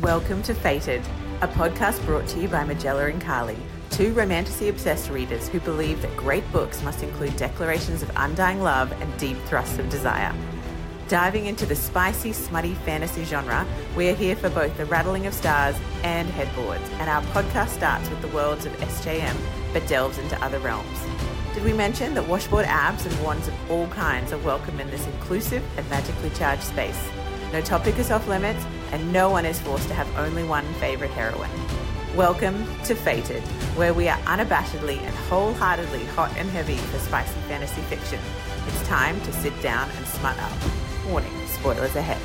Welcome to Fated, a podcast brought to you by Magella and Carly, two romantasy-obsessed readers who believe that great books must include declarations of undying love and deep thrusts of desire. Diving into the spicy, smutty fantasy genre, we are here for both the rattling of stars and headboards, and our podcast starts with the worlds of SJM, but delves into other realms. Did we mention that washboard abs and wands of all kinds are welcome in this inclusive and magically charged space? No topic is off limits, and no one is forced to have only one favourite heroine. Welcome to Fated, where we are unabashedly and wholeheartedly hot and heavy for spicy fantasy fiction. It's time to sit down and smut up. Warning, spoilers ahead.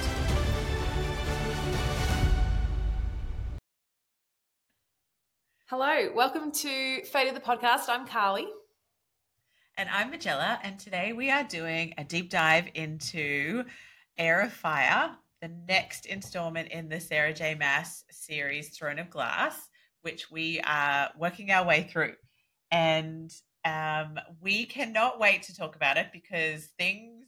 Hello, welcome to Fated the Podcast. I'm Carly. And I'm Magella, and today we are doing a deep dive into Heir of Fire, the next installment in the Sarah J. Maas series, Throne of Glass, which we are working our way through. And we cannot wait to talk about it because things,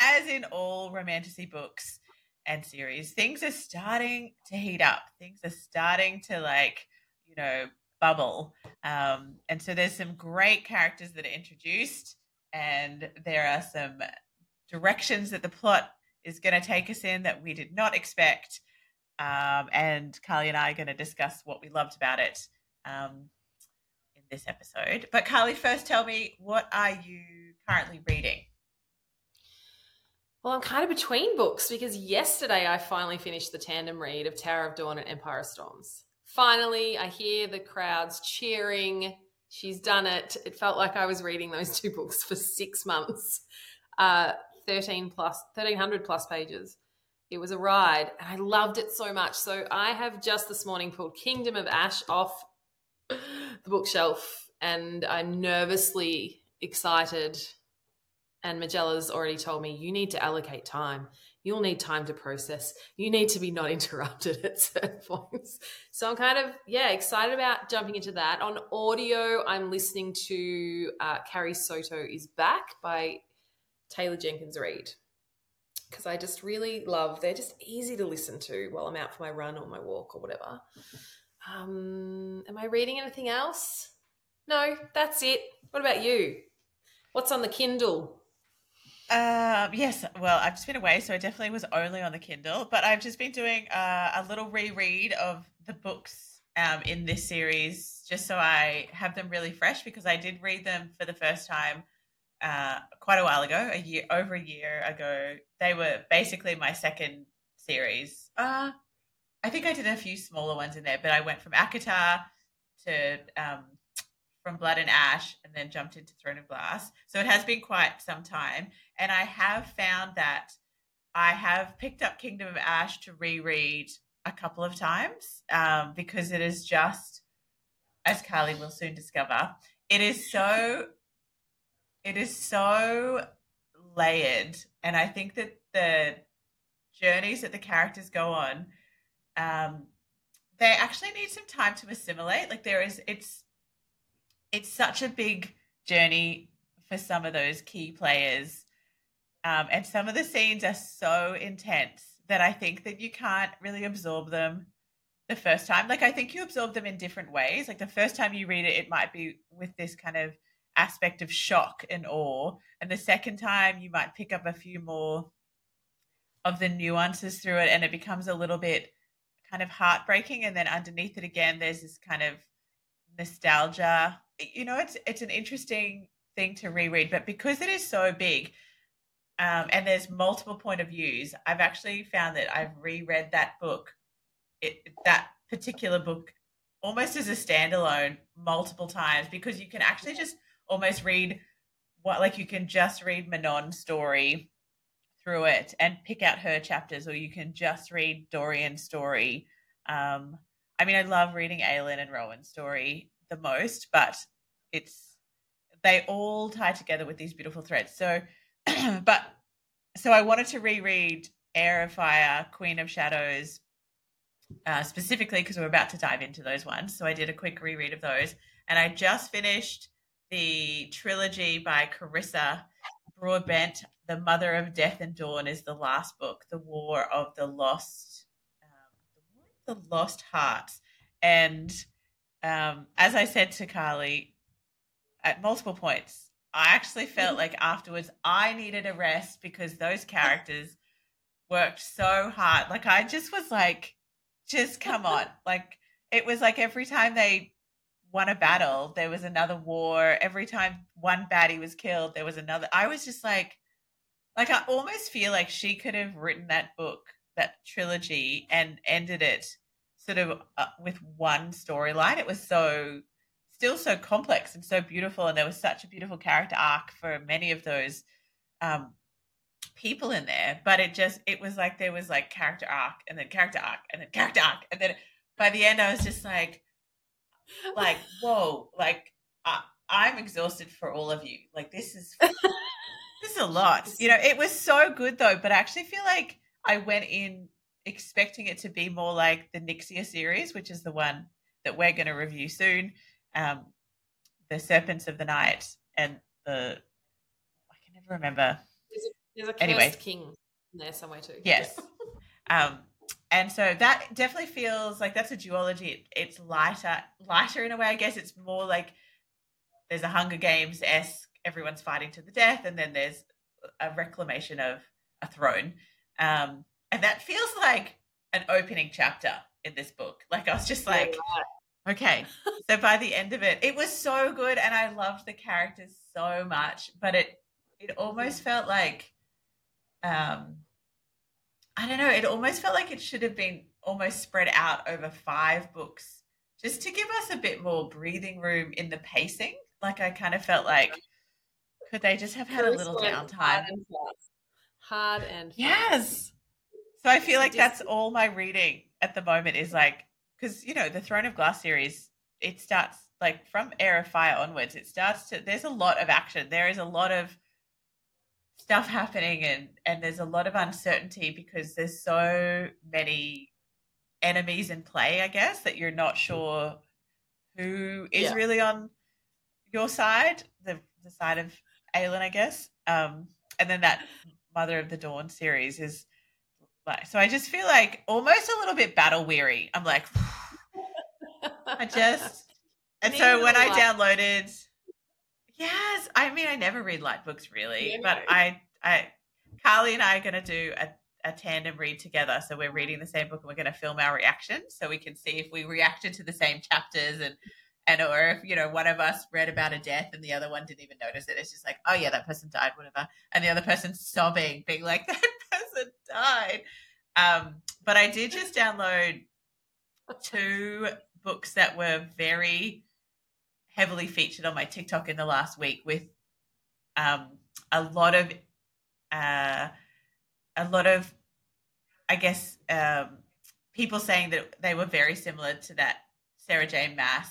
as in all romantasy books and series, things are starting to heat up. Things are starting to, like, you know, bubble. And so there's some great characters that are introduced, and there are some directions that the plot is going to take us in that we did not expect. And Carly and I are going to discuss what we loved about it in this episode. But Carly, first tell me, what are you currently reading? Well, I'm kind of between books because yesterday I finally finished the tandem read of Tower of Dawn and Empire of Storms. Finally, I hear the crowds cheering. She's done it. It felt like I was reading those two books for 6 months. 1,300 plus pages. It was a ride and I loved it so much. So I have just this morning pulled Kingdom of Ash off the bookshelf and I'm nervously excited. And Magella's already told me, you need to allocate time. You'll need time to process. You need to be not interrupted at certain points. So I'm kind of, excited about jumping into that. On audio, I'm listening to Carrie Soto Is Back by Taylor Jenkins Reid because I just really love, they're just easy to listen to while I'm out for my run or my walk or whatever. Am I reading anything else? No, that's it. What about you? What's on the Kindle? Yes, well, I've just been away, so I definitely was only on the Kindle, but I've just been doing a little reread of the books in this series just so I have them really fresh because I did read them for the first time quite a while ago, over a year ago. They were basically my second series. I think I did a few smaller ones in there, but I went from ACOTAR to from Blood and Ash and then jumped into Throne of Glass. So it has been quite some time. And I have found that I have picked up Kingdom of Ash to reread a couple of times because it is just, as Carly will soon discover, it is so layered, and I think that the journeys that the characters go on, they actually need some time to assimilate. Like it's such a big journey for some of those key players, and some of the scenes are so intense that I think that you can't really absorb them the first time. Like I think you absorb them in different ways. Like the first time you read it, it might be with this kind of aspect of shock and awe, and the second time you might pick up a few more of the nuances through it and it becomes a little bit kind of heartbreaking, and then underneath it again there's this kind of nostalgia. You know, it's an interesting thing to reread, but because it is so big and there's multiple point of views, I've actually found that I've reread that particular book almost as a standalone multiple times because you can actually just almost read you can just read Manon's story through it and pick out her chapters, or you can just read Dorian's story. I mean, I love reading Aelin and Rowan's story the most, but they all tie together with these beautiful threads. So, so I wanted to reread Heir of Fire, Queen of Shadows, specifically because we're about to dive into those ones. So I did a quick reread of those, and I just finished the trilogy by Carissa Broadbent. The Mother of Death and Dawn is the last book. The War of the Lost. The Lost Hearts. And as I said to Carly at multiple points, I actually felt like afterwards I needed a rest because those characters worked so hard. Like I just was like, just come on. Like it was like every time they won a battle, there was another war. Every time one baddie was killed, there was another. I was just like I almost feel like she could have written that book, that trilogy, and ended it sort of with one storyline. It was so still so complex and so beautiful, and there was such a beautiful character arc for many of those people in there. But it was like there was like character arc and then character arc and then character arc, and then by the end I was just like whoa, like I'm exhausted for all of you. Like this is a lot. You know, it was so good though, but I actually feel like I went in expecting it to be more like the Nixia series, which is the one that we're going to review soon, The Serpents of the Night and the – I can never remember. There's a cursed king in there somewhere too. Yes. And so that definitely feels like that's a duology. It's lighter in a way, I guess. It's more like there's a Hunger Games-esque, everyone's fighting to the death, and then there's a reclamation of a throne. And that feels like an opening chapter in this book. Like I was just like, okay. So by the end of it, it was so good and I loved the characters so much, but it almost felt like, I don't know, it almost felt like it should have been almost spread out over 5 books just to give us a bit more breathing room in the pacing. Like I kind of felt like, could they just have had a little downtime? Hard and fast. Yes. So I feel like that's all my reading at the moment is like, because, you know, the Throne of Glass series, it starts like from Heir of Fire onwards, there's a lot of action. There is a lot of stuff happening and there's a lot of uncertainty because there's so many enemies in play, I guess, that you're not sure who is really on your side, the side of Aelin, I guess. And then that Mother of the Dawn series is... So I just feel like almost a little bit battle weary. I'm like, and so when I downloaded, yes, I mean, I never read light books really, but Carly and I are going to do a tandem read together. So we're reading the same book and we're going to film our reaction so we can see if we reacted to the same chapters and or if, you know, one of us read about a death and the other one didn't even notice it. It's just like, oh yeah, that person died, whatever. And the other person sobbing, being like, that person died. But I did just download 2 books that were very heavily featured on my TikTok in the last week with a lot of, I guess, people saying that they were very similar to that Sarah J. Maas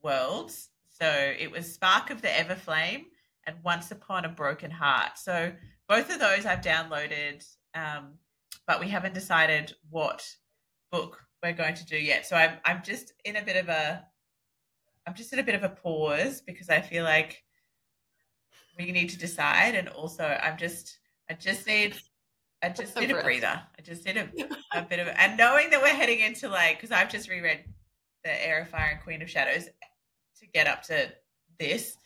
worlds. So it was Spark of the Ever Flame and Once Upon a Broken Heart. So both of those I've downloaded, but we haven't decided what book we're going to do yet. So I'm just in a bit of a pause because I feel like we need to decide, and also I just need a breather. I just need a bit of, and knowing that we're heading into like, because I've just reread the Heir of Fire and Queen of Shadows to get up to this,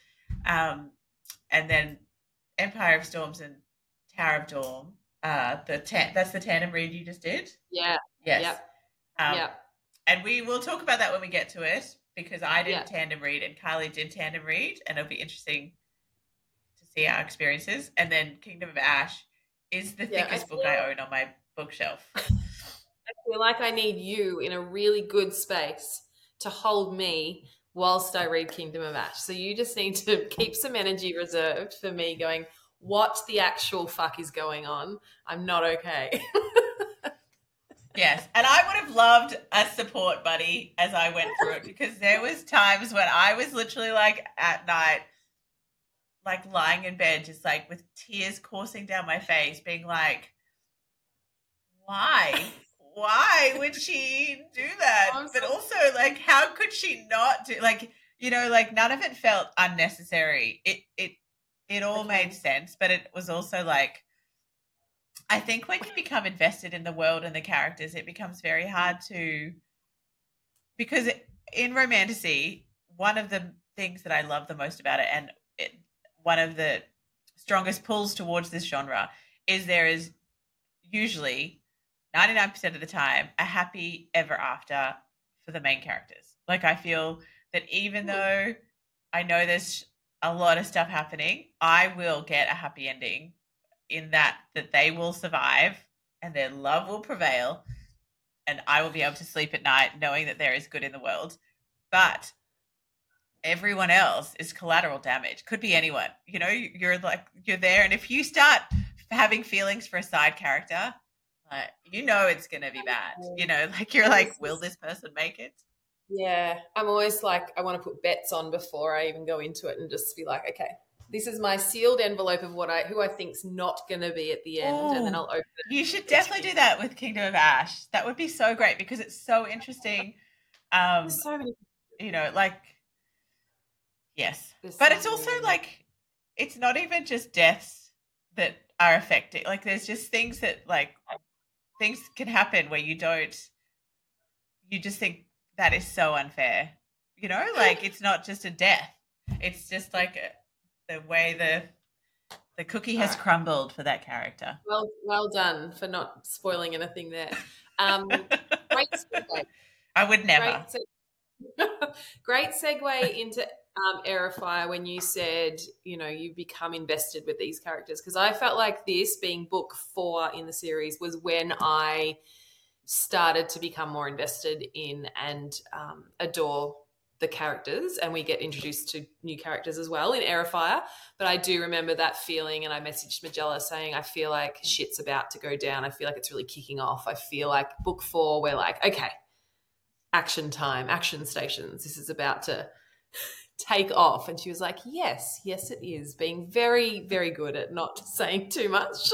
and then Empire of Storms and Tower of Dawn. That's the tandem read you just did. Yeah. Yes. Yep. And we will talk about that when we get to it because I did tandem read and Carly did tandem read, and it'll be interesting to see our experiences. And then Kingdom of Ash is the thickest book I own on my bookshelf. I feel like I need you in a really good space to hold me whilst I read Kingdom of Ash. So you just need to keep some energy reserved for me going, what the actual fuck is going on? I'm not okay. Yes. And I would have loved a support buddy as I went through it because there was times when I was literally like at night, like lying in bed, just like with tears coursing down my face, being like, why? Why would she do that? But also, like, how could she not do, like, you know, like none of it felt unnecessary. It all made sense, but it was also like, I think when you become invested in the world and the characters, it becomes very hard to, because in romantasy, one of the things that I love the most about it, and one of the strongest pulls towards this genre, is there is usually 99% of the time a happy ever after for the main characters. Like, I feel that even though I know there's a lot of stuff happening, I will get a happy ending in that they will survive and their love will prevail and I will be able to sleep at night knowing that there is good in the world. But everyone else is collateral damage. Could be anyone. You know, you're there, and if you start having feelings for a side character, you know it's going to be bad. You know, like, you're like, will this person make it? Yeah. I'm always like, I want to put bets on before I even go into it and just be like, okay, this is my sealed envelope of who I think's not going to be at the end, and then I'll open it. You should definitely do that with Kingdom of Ash. That would be so great because it's so interesting. There's so many. You know, like, yes. But it's also like, it's not even just deaths that are affecting. Like, there's just things that, like, things can happen where you just think that is so unfair. You know, like, it's not just a death. It's just like the way the cookie has crumbled for that character. Well done for not spoiling anything there. Great segue. I would never. Great segue into Heir of Fire when you said, you know, you become invested with these characters, because I felt like this being book 4 in the series was when I started to become more invested in and adore the characters, and we get introduced to new characters as well in Heir of Fire. But I do remember that feeling, and I messaged Magella saying, I feel like shit's about to go down. I feel like it's really kicking off. I feel like book 4, we're like, okay, action time, action stations. This is about to take off. And she was like, yes, it is, being very, very good at not saying too much.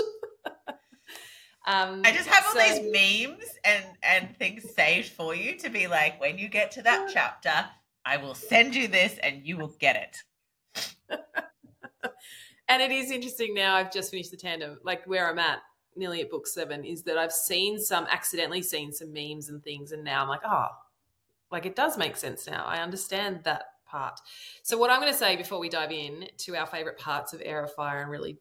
I just have all these memes and things saved for you to be like, when you get to that chapter, I will send you this and you will get it. And it is interesting now, I've just finished the tandem, like where I'm at nearly at book 7 is that I've accidentally seen some memes and things, and now I'm like, oh, like it does make sense now. I understand that part. So what I'm going to say before we dive in to our favourite parts of Heir of Fire and really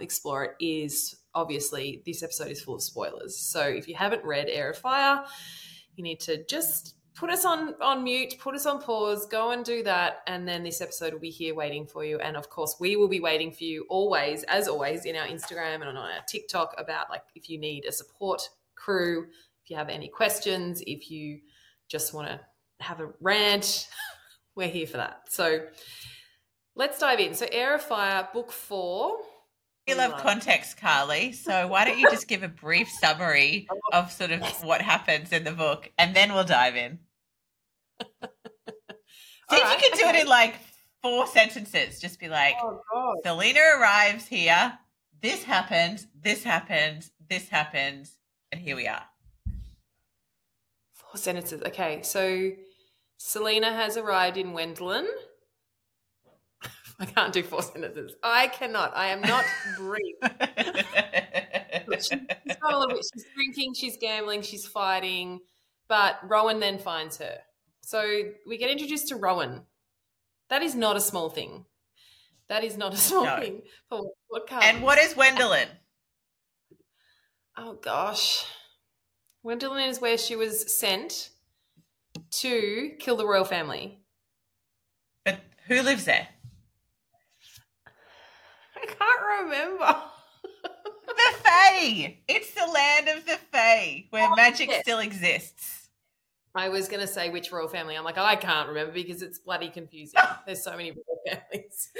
explore it is, obviously this episode is full of spoilers. So if you haven't read Heir of Fire, you need to just put us on mute, put us on pause, go and do that, and then this episode will be here waiting for you. And of course we will be waiting for you always, as always, in our Instagram and on our TikTok about, like, if you need a support crew, if you have any questions, if you just want to have a rant, we're here for that. So let's dive in. So Heir of Fire, book 4. We love context, Carly, so why don't you just give a brief summary of sort of what happens in the book, and then we'll dive in. See if you can do it in like 4 sentences. Just be like, Selena arrives here, this happened, this happened, this happened, and here we are. 4 sentences. Okay, so Selena has arrived in Wendlyn. I can't do 4 sentences. I cannot. I am not brief. She's got a little bit. She's drinking, she's gambling, she's fighting, but Rowan then finds her. So we get introduced to Rowan. That is not a small thing. That is not a small thing. For what comes. And what is Wendlyn? Oh, gosh. Wendlyn is where she was sent to kill the royal family. But who lives there? I can't remember. The Fae. It's the land of the Fae where magic still exists. I was going to say which royal family. I'm like, I can't remember because it's bloody confusing. There's so many royal families.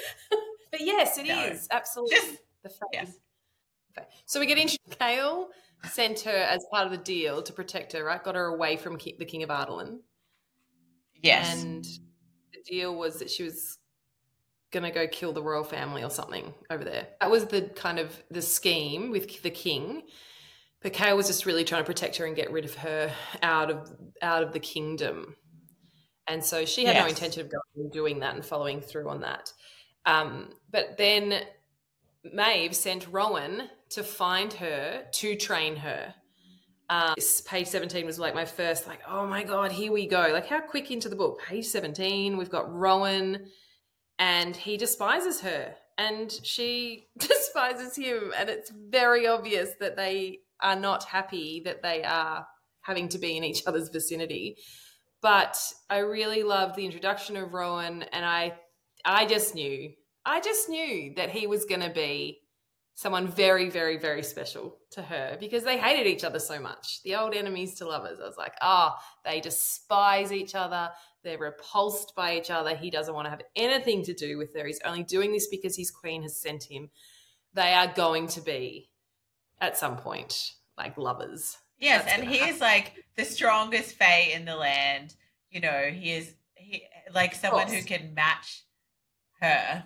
But yes, it is. Absolutely. The Fae. Yes. So we get into Chaol sent her as part of the deal to protect her, right? Got her away from the King of Adarlan. Yes. And the deal was that she was going to go kill the royal family or something over there. That was the kind of the scheme with the king. But Chaol was just really trying to protect her and get rid of her out of the kingdom. And so she had no intention of going and doing that and following through on that. But then Maeve sent Rowan to find her, to train her. Page 17 was like my first, like, oh my God, here we go. Like, how quick into the book? Page 17, we've got Rowan, and he despises her and she despises him. And it's very obvious that they are not happy that they are having to be in each other's vicinity. But I really loved the introduction of Rowan, and I just knew that he was going to be someone very, very, very special to her because they hated each other so much. The old enemies to lovers. I was like, they despise each other. They're repulsed by each other. He doesn't want to have anything to do with her. He's only doing this because his queen has sent him. They are going to be, at some point, like lovers. Yes, that's and he happen. Is like the strongest fae in the land. You know, he is like someone who can match her.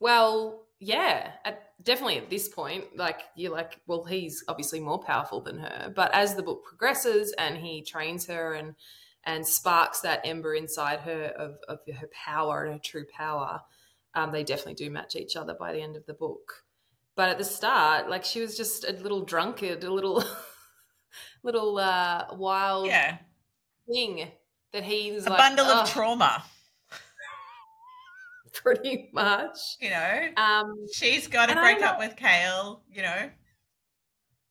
Well, yeah, definitely at this point, like you're like, well, he's obviously more powerful than her. But as the book progresses and he trains her and sparks that ember inside her of her power and her true power, they definitely do match each other by the end of the book. But at the start, like she was just a little drunkard, a little wild thing that he's a like, bundle of trauma. Pretty much, you know. She's got to break up with Chaol, you know.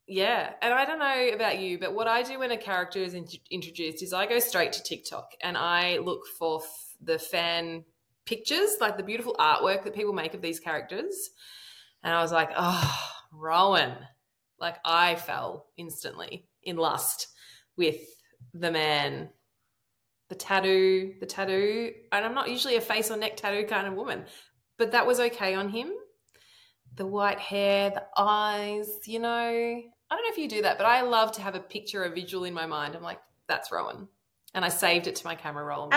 Yeah, and I don't know about you, but what I do when a character is introduced is I go straight to TikTok and I look for the fan pictures, like the beautiful artwork that people make of these characters. And I was like, oh, Rowan! Like I fell instantly in lust with the man. The tattoo, and I'm not usually a face or neck tattoo kind of woman, but that was okay on him. The white hair, the eyes, you know, I don't know if you do that, but I love to have a picture, a visual in my mind. I'm like, that's Rowan. And I saved it to my camera roll.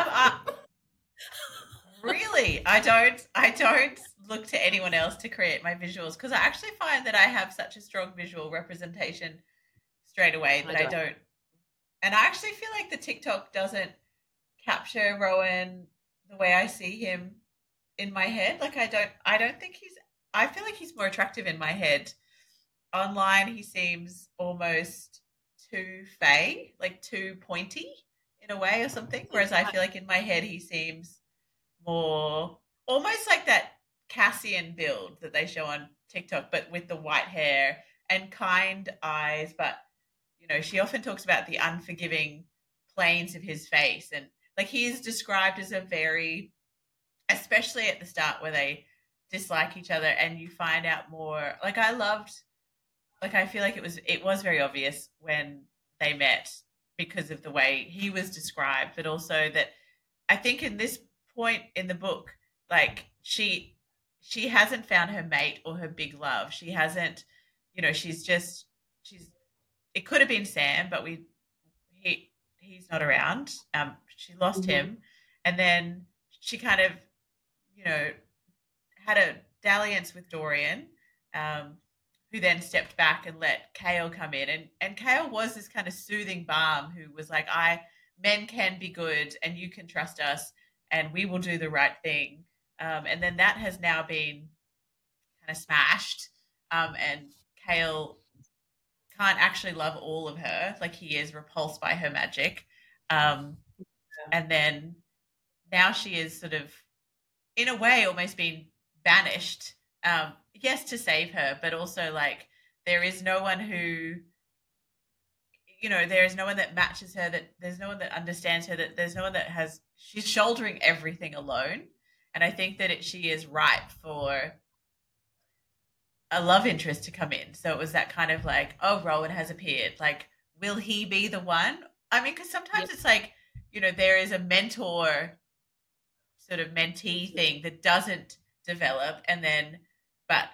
Really? I don't look to anyone else to create my visuals because I actually find that I have such a strong visual representation straight away that I don't. And I actually feel like the TikTok doesn't capture Rowan the way I see him in my head. Like I feel like he's more attractive in my head. Online he seems almost too fey, like too pointy in a way or something, whereas I feel like in my head he seems more almost like that Cassian build that they show on TikTok, but with the white hair and kind eyes. But you know, she often talks about the unforgiving planes of his face, and like he is described as a very, especially at the start where they dislike each other and you find out more. Like I feel like it was very obvious when they met because of the way he was described, but also that I think in this point in the book, like she hasn't found her mate or her big love. She hasn't, you know, she's it could have been Sam, but he's not around. She lost him, and then she kind of, you know, had a dalliance with Dorian, who then stepped back and let Chaol come in. And Chaol was this kind of soothing balm who was like, men can be good and you can trust us and we will do the right thing. And then that has now been kind of smashed, and Chaol can't actually love all of her. Like he is repulsed by her magic, and then now she is sort of, in a way, almost being banished. Yes, to save her, but also like there is no one who, you know, there is no one that matches her. That there's no one that understands her. That there's no one that has. She's shouldering everything alone, and I think that she is ripe for a love interest to come in. So it was that kind of like, oh, Rowan has appeared. Like, will he be the one? I mean, because sometimes it's like, you know, there is a mentor sort of mentee thing that doesn't develop. And then, but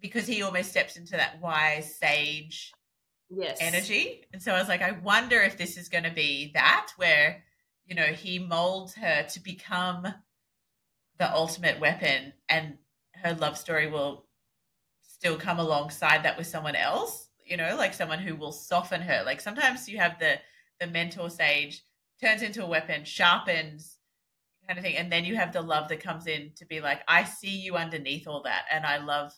because he almost steps into that wise sage energy. And so I was like, I wonder if this is going to be that where, you know, he molds her to become the ultimate weapon and her love story will still come alongside that with someone else, you know, like someone who will soften her. Like sometimes you have the mentor sage turns into a weapon, sharpens kind of thing. And then you have the love that comes in to be like, I see you underneath all that. And I love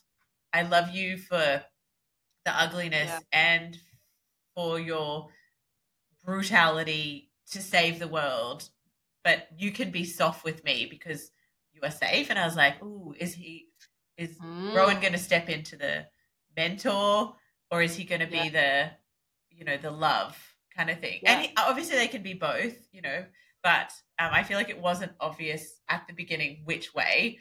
I love you for the ugliness and for your brutality to save the world, but you can be soft with me because you are safe. And I was like, ooh, is Rowan going to step into the mentor, or is he going to be the, you know, the love kind of thing? Yeah. And he, obviously they can be both, you know, but I feel like it wasn't obvious at the beginning which way.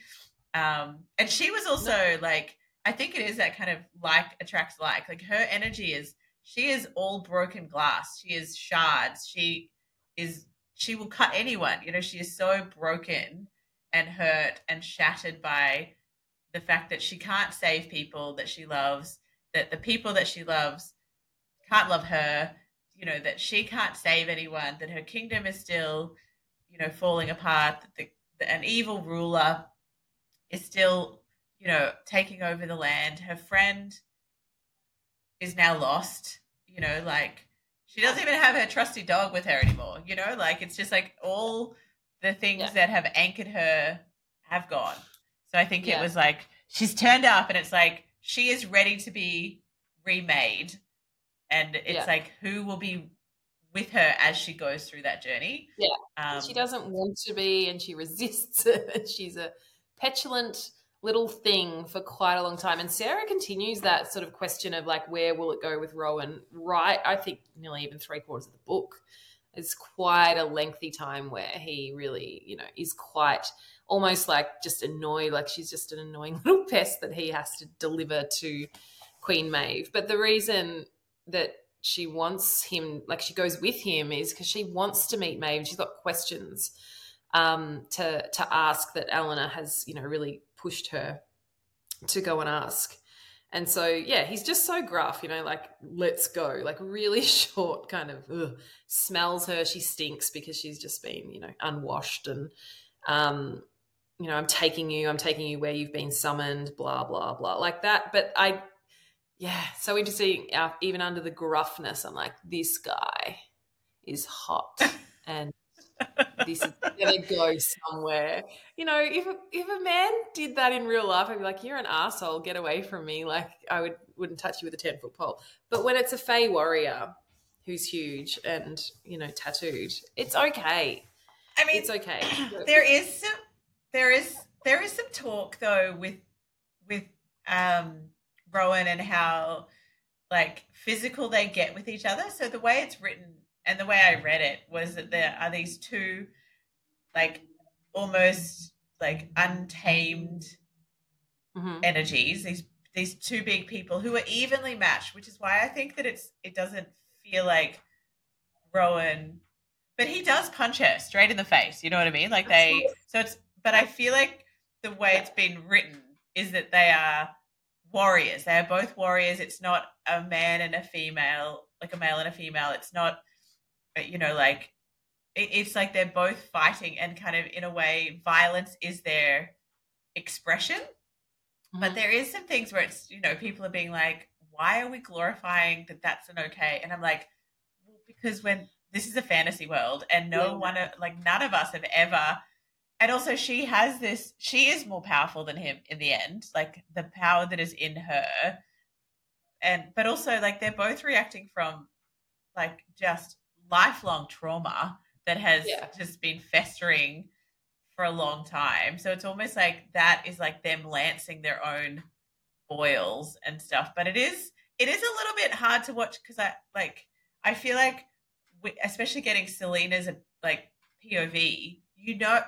And she was also like, I think it is that kind of like attracts like her energy is, she is all broken glass. She is shards. She will cut anyone. You know, she is so broken and hurt and shattered by the fact that she can't save people that she loves, that the people that she loves can't love her, you know, that she can't save anyone, that her kingdom is still, you know, falling apart, that an evil ruler is still, you know, taking over the land. Her friend is now lost, you know, like she doesn't even have her trusty dog with her anymore, you know, like it's just like all the things that have anchored her have gone. So I think it was like she's turned up and it's like she is ready to be remade, and it's like who will be with her as she goes through that journey. Yeah, she doesn't want to be and she resists it. She's a petulant little thing for quite a long time. And Sarah continues that sort of question of like, where will it go with Rowan? Right, I think nearly even 3/4 of the book. It's quite a lengthy time where he really, you know, is quite almost like just annoyed, like she's just an annoying little pest that he has to deliver to Queen Maeve. But the reason that she wants him, like she goes with him, is because she wants to meet Maeve. She's got questions to ask that Aelin has, you know, really pushed her to go and ask. And so, yeah, he's just so gruff, you know, like, let's go, like really short kind of smells her. She stinks because she's just been, you know, unwashed and, you know, I'm taking you where you've been summoned, blah, blah, blah, like that. But so interesting, even under the gruffness, I'm like, this guy is hot and this is going to go somewhere. You know, if a man did that in real life, I'd be like, you're an arsehole, get away from me. Like I wouldn't touch you with a 10-foot pole. But when it's a Fey warrior who's huge and, you know, tattooed, it's okay. I mean, it's okay. There is some talk though with Rowan and how like physical they get with each other. So the way it's written and the way I read it was that there are these two like almost like untamed energies, these two big people who are evenly matched, which is why I think that it doesn't feel like Rowan, but he does punch her straight in the face, you know what I mean? Like they but I feel like the way it's been written is that they are warriors. They are both warriors. It's not a man and a female, like a male and a female. It's not, you know, like it's like they're both fighting and kind of in a way violence is their expression. Mm-hmm. But there is some things where it's, you know, people are being like, why are we glorifying that that's an okay? And I'm like, well, because when this is a fantasy world and none of us have ever, and also she has this, she is more powerful than him in the end, like the power that is in her. And, but also like they're both reacting from like just lifelong trauma that has just been festering for a long time. So it's almost like that is like them lancing their own boils and stuff. But it is a little bit hard to watch because I feel like we, especially getting Selena's like POV, you know,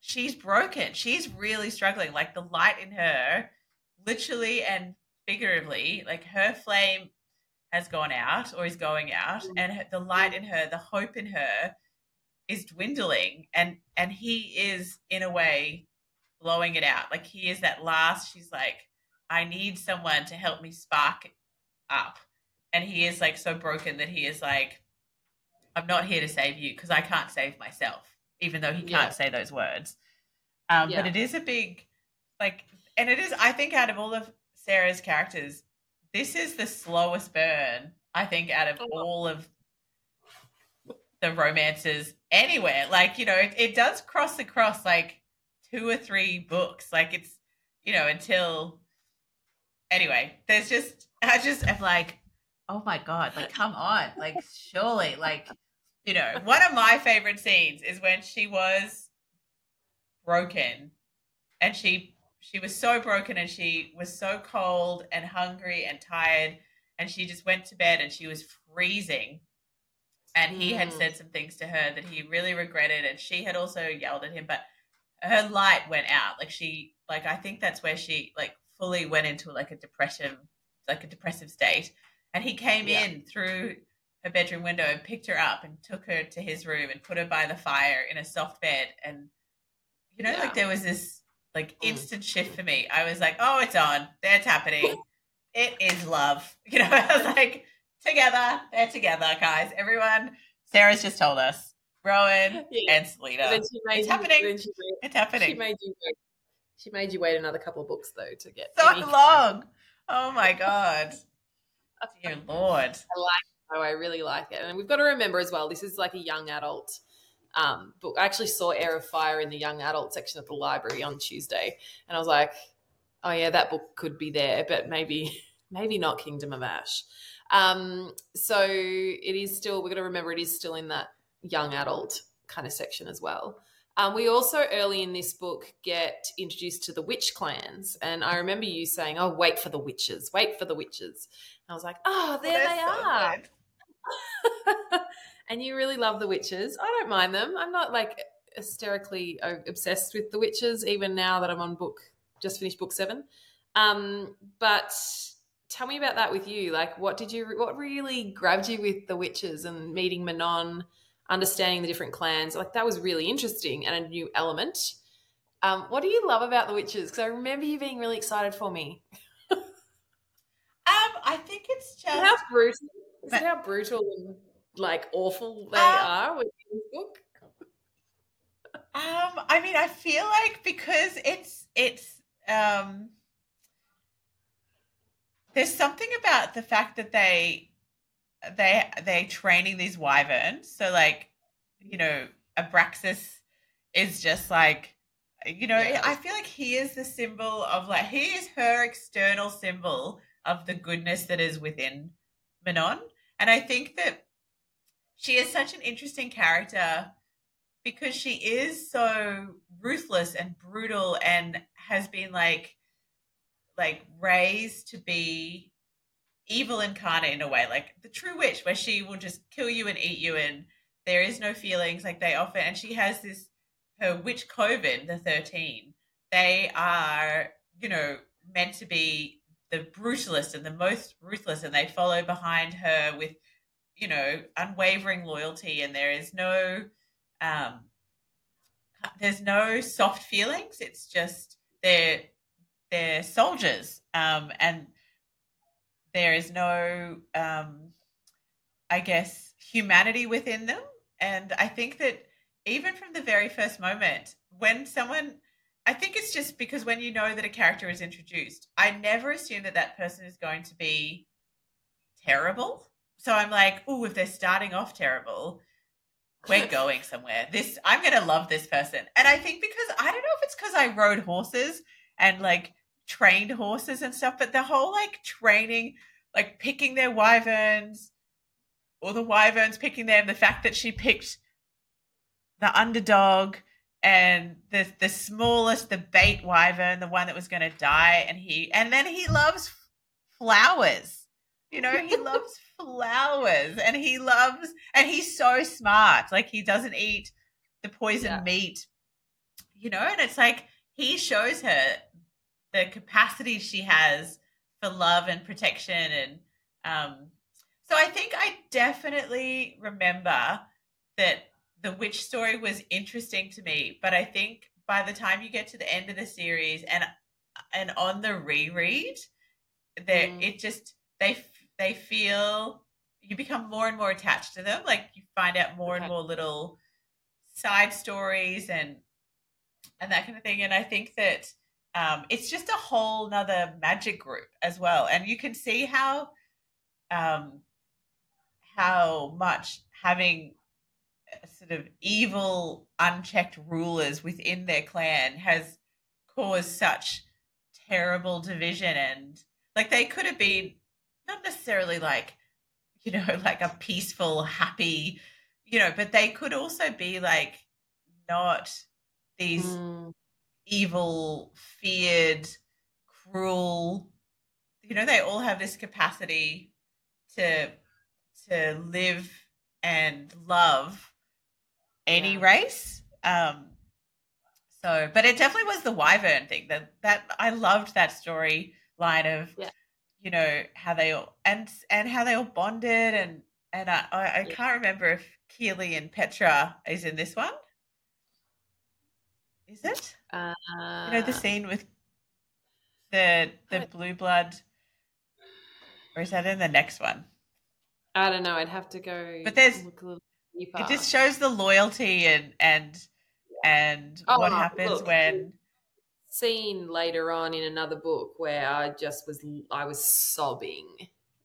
she's broken. She's really struggling. Like the light in her, literally and figuratively, like her flame has gone out or is going out, and her, the light in her, the hope in her is dwindling, and he is in a way blowing it out. Like he is that last, she's like, I need someone to help me spark up. And he is like so broken that he is like, I'm not here to save you because I can't save myself, even though he can't say those words. But it is a big, like, and it is, I think out of all of Sarah's characters, this is the slowest burn, I think, out of all of the romances anywhere. Like, you know, it does cross across like 2 or 3 books. Like it's, you know, until Anyway, there's just, I'm like, oh my God, like, come on. Like, surely, like, you know, one of my favorite scenes is when she was broken and she was so broken and she was so cold and hungry and tired and she just went to bed and she was freezing. And he had said some things to her that he really regretted, and she had also yelled at him, but her light went out. Like she, like, I think that's where she like fully went into like a depression, like a depressive state. And he came in through her bedroom window and picked her up and took her to his room and put her by the fire in a soft bed. And, you know, like there was this like instant shift for me. I was like, oh, it's on. That's happening. It is love. You know, I was like, together, they're together, guys. Everyone, Sarah's just told us. Rowan and Selena. It's happening. It's happening. She made you wait another couple of books, though, to get so long. Oh, my God. Dear Lord. I like it, though. I really like it. And we've got to remember as well, this is like a young adult book. I actually saw Heir of Fire in the young adult section at the library on Tuesday, and I was like, oh, yeah, that book could be there, but maybe not Kingdom of Ash. So it is still, we're going to remember it is still in that young adult kind of section as well. We also early in this book get introduced to the witch clans. And I remember you saying, oh, wait for the witches, wait for the witches. And I was like, oh, there they are. And you really love the witches. I don't mind them. I'm not like hysterically obsessed with the witches, even now that I'm on just finished book 7. But tell me about that with you. Like, what really grabbed you with the witches and meeting Manon, understanding the different clans? Like, that was really interesting and a new element. What do you love about the witches? Because I remember you being really excited for me. I think it's just how brutal and like awful they are with this book. I mean, I feel like because it's there's something about the fact that they're training these wyverns. So, like, you know, Abraxas is just like, you know, I feel like he is the symbol of, like, he is her external symbol of the goodness that is within Manon. And I think that she is such an interesting character because she is so ruthless and brutal and has been, like raised to be evil incarnate in a way, like the true witch, where she will just kill you and eat you and there is no feelings, like they offer. And she has this, her witch coven, the 13, they are, you know, meant to be the brutalist and the most ruthless, and they follow behind her with, you know, unwavering loyalty, and there is no there's no soft feelings. It's just they're soldiers, and there is no, I guess, humanity within them. And I think that even from the very first moment, when someone, I think it's just because when you know that a character is introduced, I never assume that that person is going to be terrible. So I'm like, oh, if they're starting off terrible, we're going somewhere. I'm going to love this person. And I think because, I don't know if it's because I rode horses and like trained horses and stuff, but the whole like training, like picking their wyverns or the wyverns picking them, the fact that she picked the underdog and the smallest, the bait wyvern, the one that was going to die, and then he loves flowers, you know, he loves flowers and he's so smart, like he doesn't eat the poison meat, you know, and it's like he shows her the capacity she has for love and protection. And so I think I definitely remember that the witch story was interesting to me, but I think by the time you get to the end of the series and on the reread, it just, they feel, you become more and more attached to them. Like you find out more and more little side stories and that kind of thing. And I think that, it's just a whole nother magic group as well. And you can see how much having sort of evil, unchecked rulers within their clan has caused such terrible division. And Like, they could have been not necessarily like, you know, like a peaceful, happy, you know, but they could also be like not these evil, feared, cruel, you know, they all have this capacity to live and love any race. So, but it definitely was the wyvern thing that I loved that storyline of, you know, how they all and how they all bonded and I can't remember if Keely and Petra is in this one. Is it? You know, the scene with the blue blood, or is that in the next one? I don't know. I'd have to go. But there's look a little deeper. It just shows the loyalty and what happens when. Scene later on in another book where I was sobbing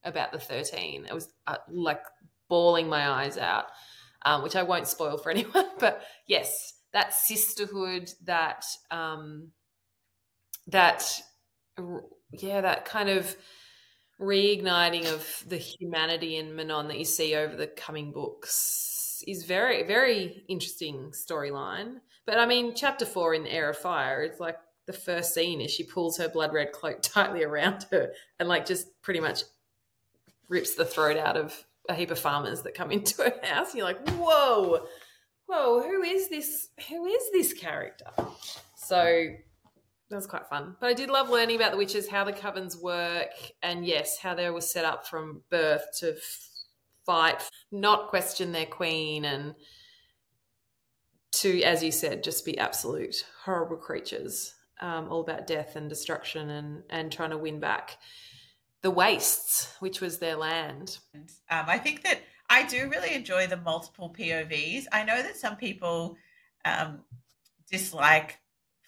about the 13. I was like bawling my eyes out, which I won't spoil for anyone. But yes, that sisterhood, that kind of reigniting of the humanity in Manon that you see over the coming books is very, very interesting storyline. But I mean, chapter 4 in Heir of Fire, it's like the first scene is she pulls her blood red cloak tightly around her and like just pretty much rips the throat out of a heap of farmers that come into her house. And you're like, whoa, who is this character? So that was quite fun. But I did love learning about the witches, how the covens work, and yes, how they were set up from birth to fight, not question their queen, and to, as you said, just be absolute horrible creatures, all about death and destruction and trying to win back the wastes, which was their land. I think that I do really enjoy the multiple POVs. I know that some people dislike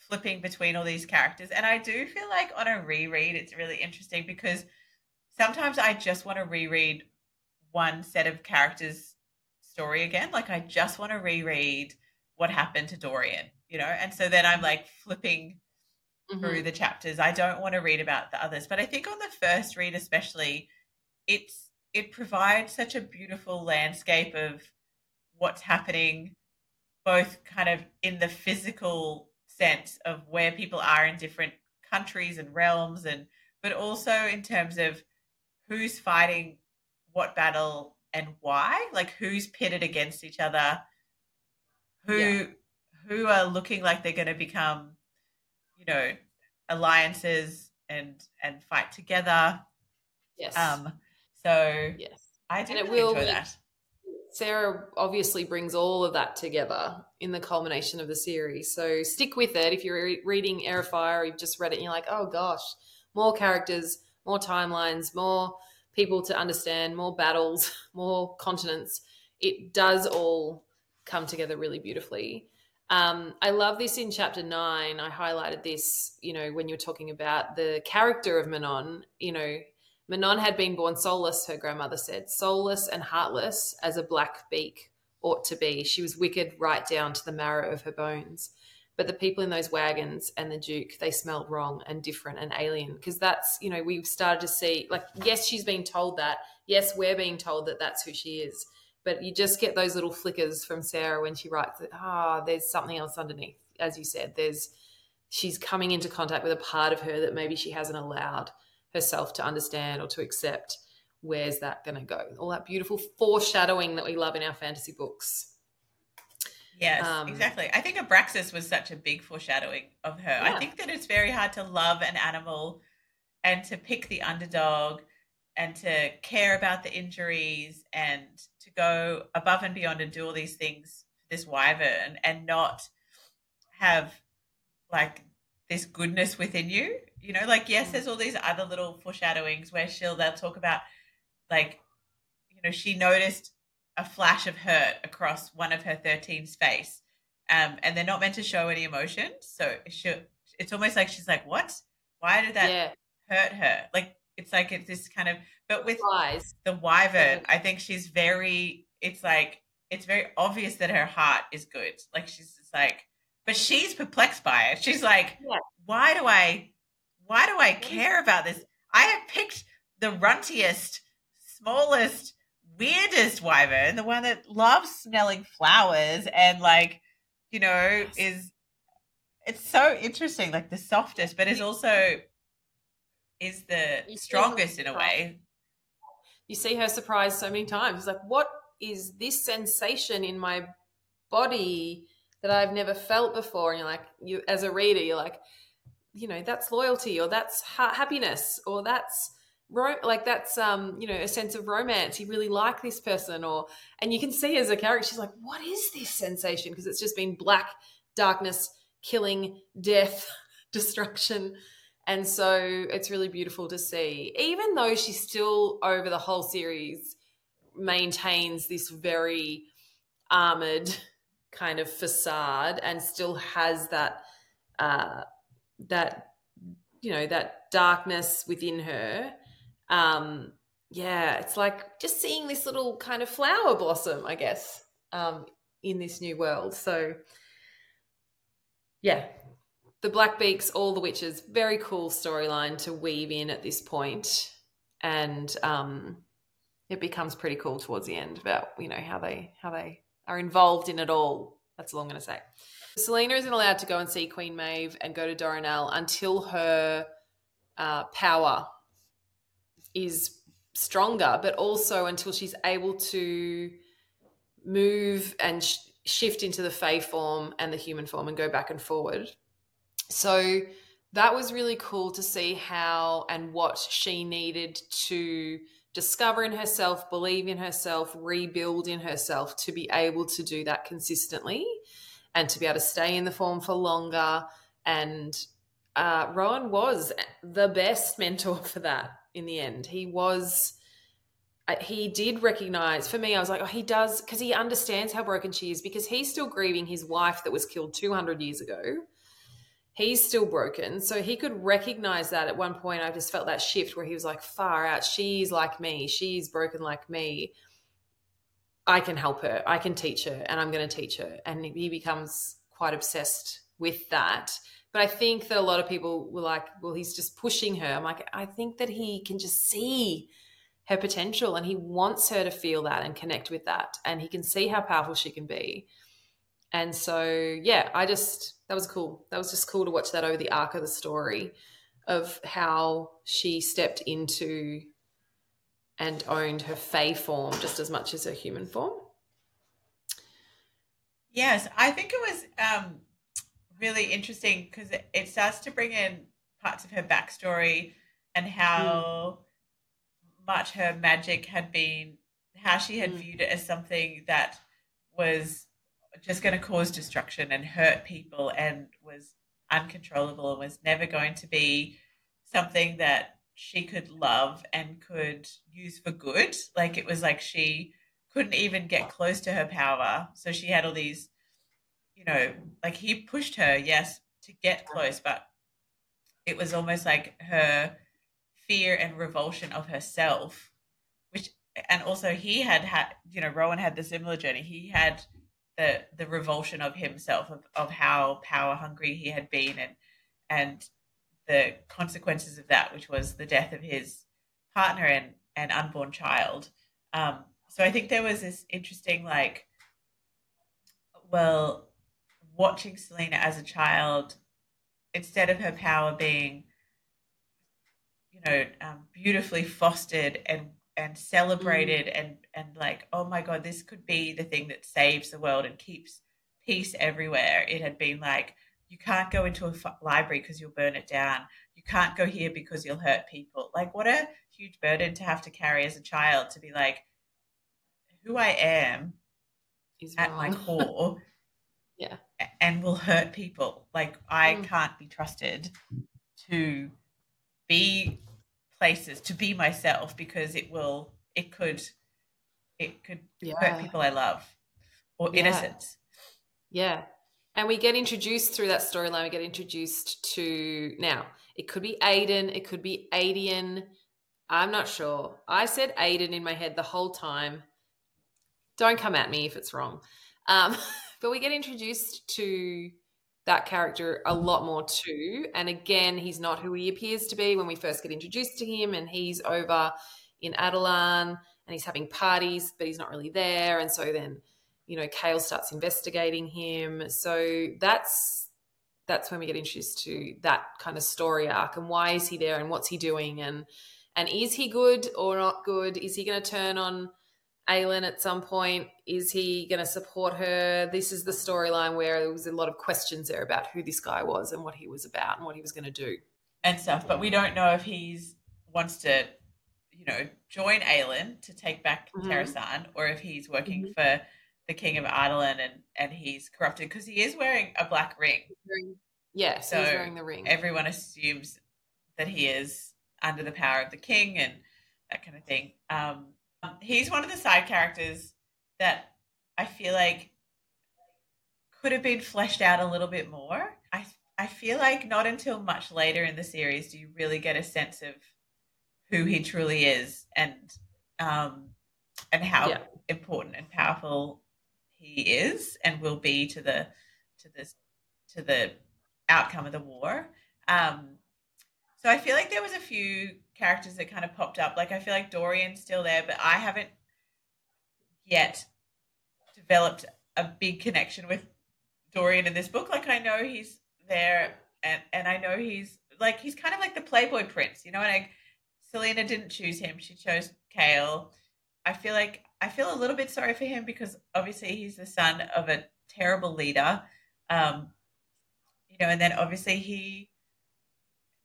flipping between all these characters, and I do feel like on a reread it's really interesting because sometimes I just want to reread one set of characters' story again. Like, I just want to reread what happened to Dorian, you know, and so then I'm like flipping through the chapters. I don't want to read about the others, but I think on the first read especially it provides such a beautiful landscape of what's happening, both kind of in the physical sense of where people are in different countries and realms, but also in terms of who's fighting what battle and why, like who's pitted against each other, who are looking like they're going to become, you know, alliances and fight together. Yes. So yes, I did enjoy that. Sarah obviously brings all of that together in the culmination of the series. So stick with it. If you're reading Heir of Fire, you've just read it and you're like, oh gosh, more characters, more timelines, more people to understand, more battles, more continents. It does all come together really beautifully. I love this in chapter 9. I highlighted this, you know, when you're talking about the character of Manon, you know, Manon had been born soulless, her grandmother said. Soulless and heartless as a black beak ought to be. She was wicked right down to the marrow of her bones. But the people in those wagons and the Duke, they smelled wrong and different and alien, because that's, you know, we've started to see, like, yes, she's been told that. Yes, we're being told that that's who she is. But you just get those little flickers from Sarah when she writes that, there's something else underneath. As you said, she's coming into contact with a part of her that maybe she hasn't allowed herself to understand or to accept. Where's that going to go? All that beautiful foreshadowing that we love in our fantasy books. Yes, exactly. I think Abraxas was such a big foreshadowing of her. Yeah. I think that it's very hard to love an animal and to pick the underdog and to care about the injuries and to go above and beyond and do all these things, this wyvern, and not have like this goodness within you. You know, like, yes, there's all these other little foreshadowings where they'll talk about, like, you know, she noticed a flash of hurt across one of her 13's face, and they're not meant to show any emotion. So it's almost like she's like, what? Why did that hurt her? Like, it's this kind of, but with the wyvern, I think it's very obvious that her heart is good. Like, she's just like, but she's perplexed by it. She's like, why do I care about this? I have picked the runtiest, smallest, weirdest wyvern, the one that loves smelling flowers and, like, you know, yes. is it's so interesting, like the softest, but is also is the strongest in a way. You see her surprised so many times. It's like, what is this sensation in my body that I've never felt before? And you're like, you as a reader, you're like, you know, that's loyalty, or that's happiness, or that's you know, a sense of romance. You really like this person, and you can see as a character, she's like, what is this sensation? Because it's just been black darkness, killing, death, destruction. And so it's really beautiful to see, even though she still over the whole series maintains this very armored kind of facade and still has that, that, you know, that darkness within her. Yeah, it's like just seeing this little kind of flower blossom, I guess, in this new world. So, yeah. The Blackbeaks, all the witches, very cool storyline to weave in at this point. And it becomes pretty cool towards the end about, you know, how they are involved in it all. That's all I'm going to say. Selena isn't allowed to go and see Queen Maeve and go to Doranelle until her power is stronger, but also until she's able to move and shift into the Fae form and the human form and go back and forward. So that was really cool to see how and what she needed to discover in herself, believe in herself, rebuild in herself to be able to do that consistently and to be able to stay in the form for longer. And Rowan was the best mentor for that in the end. He did recognize, for me, I was like, oh, he does, because he understands how broken she is, because he's still grieving his wife that was killed 200 years ago. He's still broken. So he could recognize that. At one point, I just felt that shift where he was like, far out, she's like me. She's broken like me. I can help her. I can teach her, and I'm going to teach her. And he becomes quite obsessed with that. But I think that a lot of people were like, well, he's just pushing her. I'm like, I think that he can just see her potential, and he wants her to feel that and connect with that. And he can see how powerful she can be. And so, yeah, that was cool. That was just cool to watch that over the arc of the story of how she stepped into and owned her fae form just as much as her human form. Yes, I think it was really interesting because it starts to bring in parts of her backstory and how much her magic had been, how she had viewed it as something that was just going to cause destruction and hurt people and was uncontrollable and was never going to be something that she could love and could use for good. Like, it was like she couldn't even get close to her power. So she had all these, you know, like he pushed her, yes, to get close, but it was almost like her fear and revulsion of herself, which, and also he had, you know, Rowan had the similar journey. He had the revulsion of himself, of how power hungry he had been and the consequences of that, which was the death of his partner and unborn child. So I think there was this interesting, like, well, watching Selena as a child, instead of her power being, you know, beautifully fostered and celebrated and like, oh my God, this could be the thing that saves the world and keeps peace everywhere. It had been like, you can't go into a library because you'll burn it down. You can't go here because you'll hurt people. Like, what a huge burden to have to carry as a child, to be like, who I am is at my core yeah, and will hurt people. Like, I can't be trusted to be places, to be myself, because it could hurt people I love or innocence. Yeah. And we get introduced through that storyline, we get introduced to, now it could be Aiden, it could be Aedion. I'm not sure. I said Aiden in my head the whole time. Don't come at me if it's wrong. But we get introduced to that character a lot more too. And again, he's not who he appears to be when we first get introduced to him, and he's over in Adarlan and he's having parties, but he's not really there. And so then, you know, Chaol starts investigating him. So that's when we get introduced to that kind of story arc and why is he there and what's he doing, and is he good or not good? Is he going to turn on Aelin at some point? Is he going to support her? This is the storyline where there was a lot of questions there about who this guy was and what he was about and what he was going to do and stuff. But we don't know if he's wants to, you know, join Aelin to take back Terrasan, or if he's working for the King of Adarlan and he's corrupted, because he is wearing a black ring. Yes, so he's wearing the ring. Everyone assumes that he is under the power of the king and that kind of thing. He's one of the side characters that I feel like could have been fleshed out a little bit more. I feel like not until much later in the series do you really get a sense of who he truly is and how important and powerful he is and will be to the outcome of the war. So I feel like there was a few characters that kind of popped up. Like I feel like Dorian's still there, but I haven't yet developed a big connection with Dorian in this book. Like I know he's there and I know he's kind of like the Playboy prince, you know, and like Selena didn't choose him. She chose Chaol. I feel a little bit sorry for him because obviously he's the son of a terrible leader. You know, and then obviously he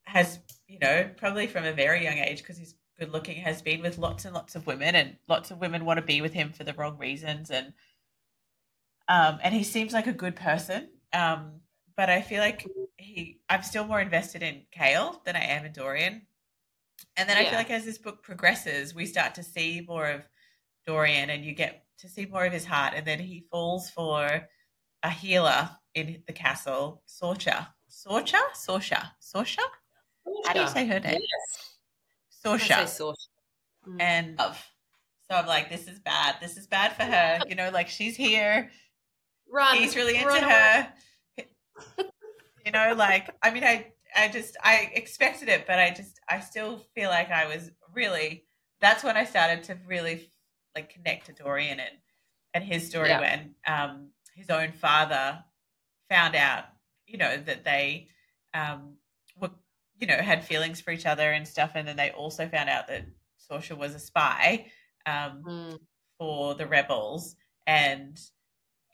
has, you know, probably from a very young age, because he's good looking, has been with lots and lots of women, and lots of women want to be with him for the wrong reasons. And he seems like a good person. But I feel like I'm still more invested in Chaol than I am in Dorian. And then I feel like as this book progresses, we start to see more of Dorian and you get to see more of his heart. And then he falls for a healer in the castle, Sorscha? How do you say her name? Yes. Sorscha. And so I'm like, this is bad. This is bad for her. You know, like she's here. Run. He's really into her. You know, like, I mean, I expected it, but I still feel like I was really, that's when I started to really like connect to Dorian and his story when his own father found out, you know, that they were, you know, had feelings for each other and stuff. And then they also found out that Sorscha was a spy for the rebels. And,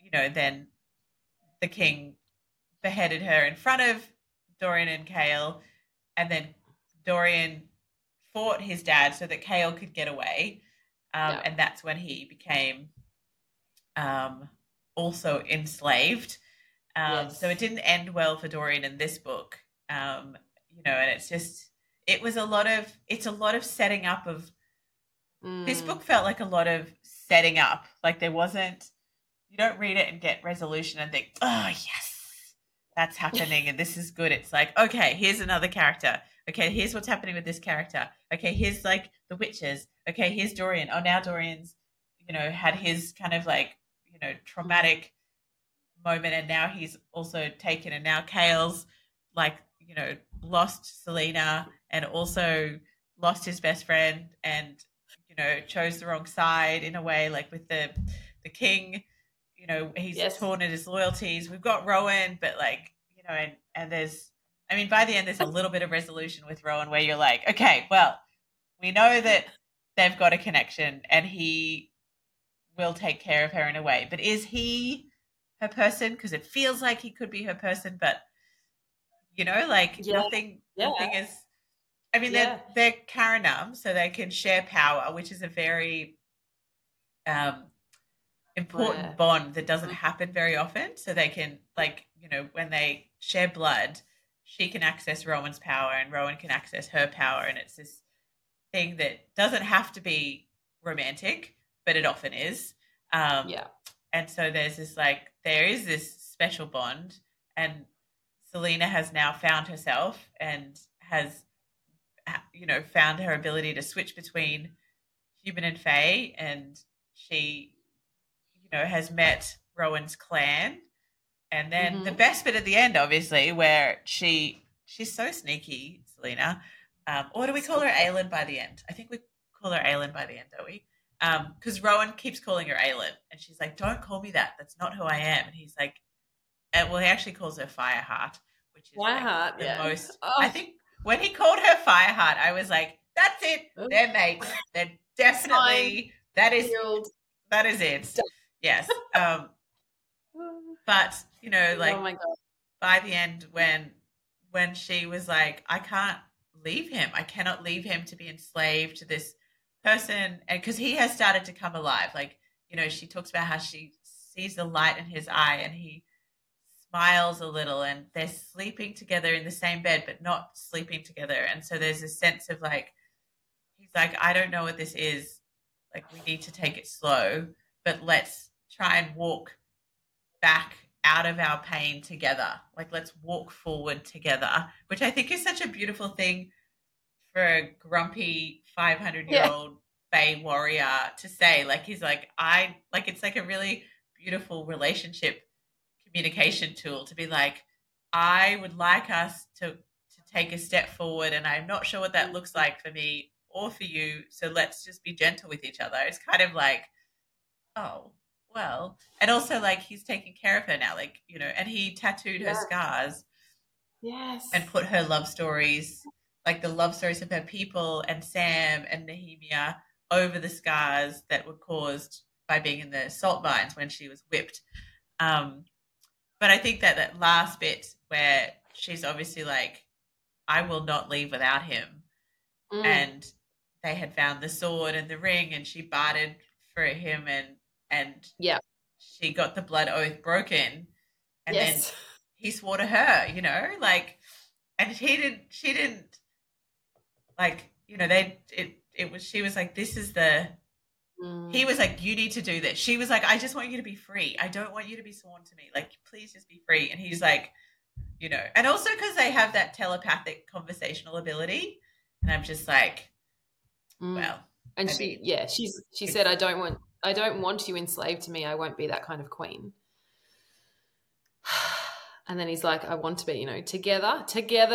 you know, then the king beheaded her in front of Dorian and Chaol, and then Dorian fought his dad so that Chaol could get away. And that's when he became also enslaved. So it didn't end well for Dorian in this book. You know, and it's a lot of setting up of this book felt like a lot of setting up. Like there wasn't, you don't read it and get resolution and think, oh yes, that's happening and this is good. It's like, okay, here's another character. Okay, here's what's happening with this character. Okay, here's like the witches. Okay, here's Dorian. Oh, now Dorian's, you know, had his kind of like, you know, traumatic moment, and now he's also taken, and now Chaol's like, you know, lost Selena and also lost his best friend and, you know, chose the wrong side in a way, like with the king. You know, he's torn at his loyalties. We've got Rowan, but like, you know, and there's, I mean, by the end, there's a little bit of resolution with Rowan where you're like, okay, well, we know that they've got a connection and he will take care of her in a way, but is he her person? Because it feels like he could be her person, but you know, like nothing is, I mean, they're Karanam, so they can share power, which is a very, important bond that doesn't happen very often. So they can, like, you know, when they share blood, she can access Rowan's power and Rowan can access her power, and it's this thing that doesn't have to be romantic, but it often is. And so there's this, like, there is this special bond, and Selena has now found herself and has, you know, found her ability to switch between human and fae, and she, you know, has met Rowan's clan And then the best bit at the end, obviously, where she's so sneaky, Selena. Or do we call her Aelin by the end? I think we call her Aelin by the end, don't we? Because Rowan keeps calling her Aelin, and she's like, "Don't call me that. That's not who I am." And he's like, "Well, he actually calls her Fireheart, which is Fireheart, like, the most." Oh. I think when he called her Fireheart, I was like, "That's it. Ooh. They're mates. They're definitely that is it." Yes. But you know, like by the end, when she was like, "I can't leave him. I cannot leave him to be enslaved to this person," and because he has started to come alive, like, you know, she talks about how she sees the light in his eye and he smiles a little, and they're sleeping together in the same bed but not sleeping together, and so there's a sense of like, he's like, "I don't know what this is, like, we need to take it slow, but let's try and walk back out of our pain together, like let's walk forward together," which I think is such a beautiful thing for a grumpy 500-year-old Fae warrior to say. Like, he's like, I like, it's like a really beautiful relationship communication tool to be like, "I would like us to take a step forward, and I'm not sure what that looks like for me or for you, so let's just be gentle with each other." It's kind of like, oh, well, and also like, he's taking care of her now, like, you know, and he tattooed her scars, and put her love stories, like the love stories of her people and Sam and Nehemia, over the scars that were caused by being in the salt mines when she was whipped. But I think that last bit where she's obviously like, "I will not leave without him." And they had found the sword and the ring, and she bartered for him, and she got the blood oath broken, and then he swore to her, you know, like, and she didn't like, you know, she was like, "This is the," he was like, "You need to do this." She was like, "I just want you to be free. I don't want you to be sworn to me. Like, please just be free." And he's like, you know, and also because they have that telepathic conversational ability. And I'm just like, well. And she said, I don't want you enslaved to me. I won't be that kind of queen. And then he's like, "I want to be, you know, together,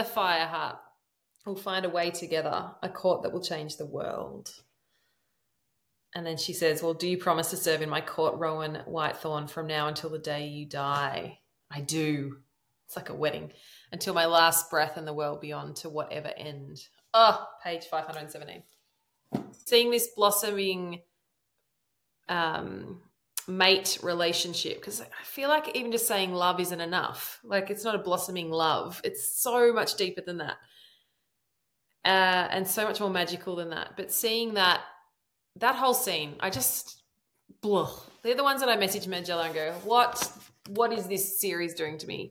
Fireheart. We'll find a way together, a court that will change the world." And then she says, "Well, do you promise to serve in my court, Rowan Whitethorn, from now until the day you die?" "I do." It's like a wedding. "Until my last breath and the world beyond, to whatever end." Oh, page 517. Seeing this blossoming mate relationship, because I feel like even just saying love isn't enough. Like, it's not a blossoming love. It's so much deeper than that. And so much more magical than that. But seeing that whole scene, I just, blah. They're the ones that I message Magella and go, what is this series doing to me?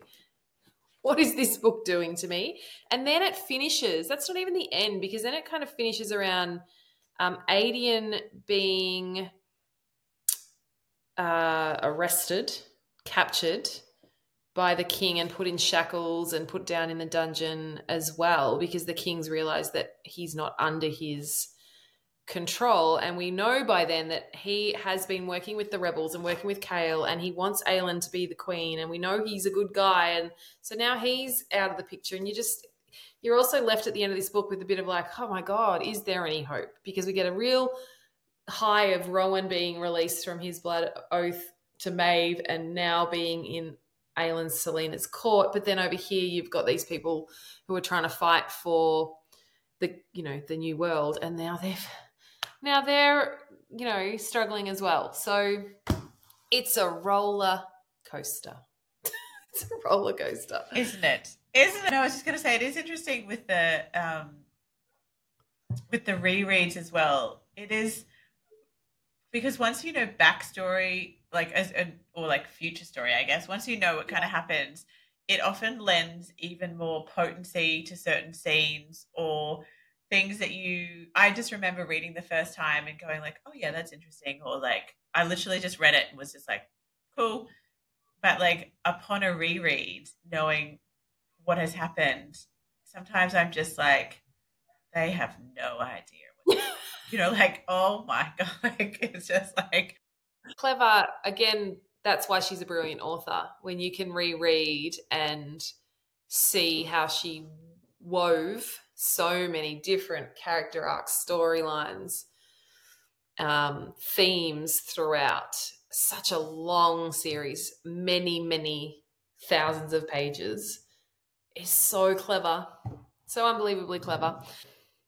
What is this book doing to me? And then it finishes. That's not even the end, because then it kind of finishes around Aedion being arrested, captured by the king and put in shackles and put down in the dungeon as well, because the king's realised that he's not under his control. And we know by then that he has been working with the rebels and working with Chaol, and he wants Aelin to be the queen, and we know he's a good guy. And so now he's out of the picture, and you're also left at the end of this book with a bit of like, oh my God, is there any hope? Because we get a real high of Rowan being released from his blood oath to Maeve and now being in Aelin Selena's court, but then over here you've got these people who are trying to fight for the, you know, the new world, and now they're you know, struggling as well. So it's a roller coaster. It's a roller coaster, isn't it? No, I was just going to say, it is interesting with the rereads as well. It is, because once you know backstory, like or like future story, I guess, once you know what kind of happens, it often lends even more potency to certain scenes or things that you, I just remember reading the first time and going like, oh yeah, that's interesting. Or like, I literally just read it and was just like, cool. But like, upon a reread, knowing what has happened, sometimes I'm just like, they have no idea what you know, like, oh my God, like, it's just like, clever again, that's why she's a brilliant author, when you can reread and see how she wove so many different character arcs, storylines, themes throughout such a long series, many, many thousands of pages, is so clever, so unbelievably clever.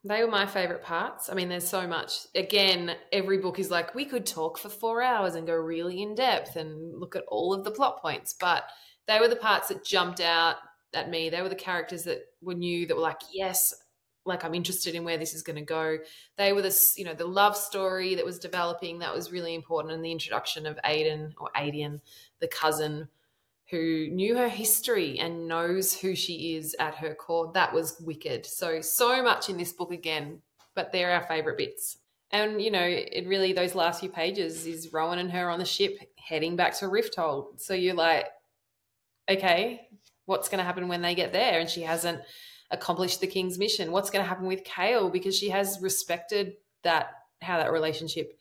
They were my favourite parts. I mean, there's so much. Again, every book is like, we could talk for 4 hours and go really in depth and look at all of the plot points. But they were the parts that jumped out at me. They were the characters that were new, that were like, yes, like I'm interested in where this is going to go. They were this, you know, the love story that was developing, that was really important, and the introduction of Aedion, the cousin who knew her history and knows who she is at her core. That was wicked. So much in this book again, but they're our favourite bits. And, you know, it really, those last few pages is Rowan and her on the ship heading back to Rifthold. So you're like, okay, what's going to happen when they get there? And she hasn't accomplished the king's mission. What's going to happen with Chaol? Because she has respected that, how that relationship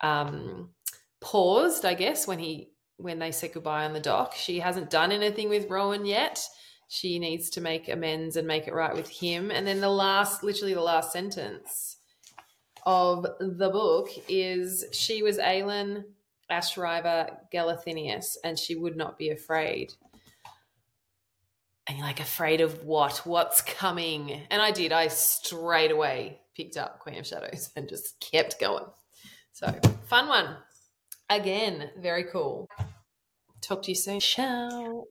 paused, I guess, when they said goodbye on the dock. She hasn't done anything with Rowan yet. She needs to make amends and make it right with him. And then the last sentence of the book is, she was Aelin Ashryver Galathynius, and she would not be afraid. And you're like, afraid of what? What's coming? And I did. I straight away picked up Queen of Shadows and just kept going. So, fun one. Again, very cool. Talk to you soon. Ciao.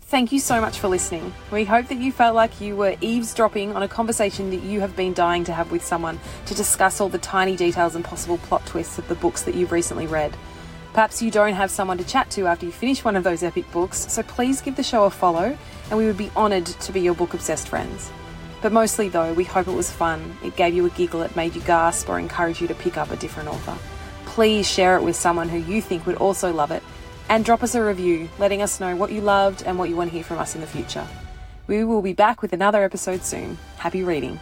Thank you so much for listening. We hope that you felt like you were eavesdropping on a conversation that you have been dying to have with someone, to discuss all the tiny details and possible plot twists of the books that you've recently read. Perhaps you don't have someone to chat to after you finish one of those epic books, so please give the show a follow, and we would be honoured to be your book-obsessed friends. But mostly, though, we hope it was fun. It gave you a giggle, it made you gasp, or encouraged you to pick up a different author. Please share it with someone who you think would also love it, and drop us a review, letting us know what you loved and what you want to hear from us in the future. We will be back with another episode soon. Happy reading.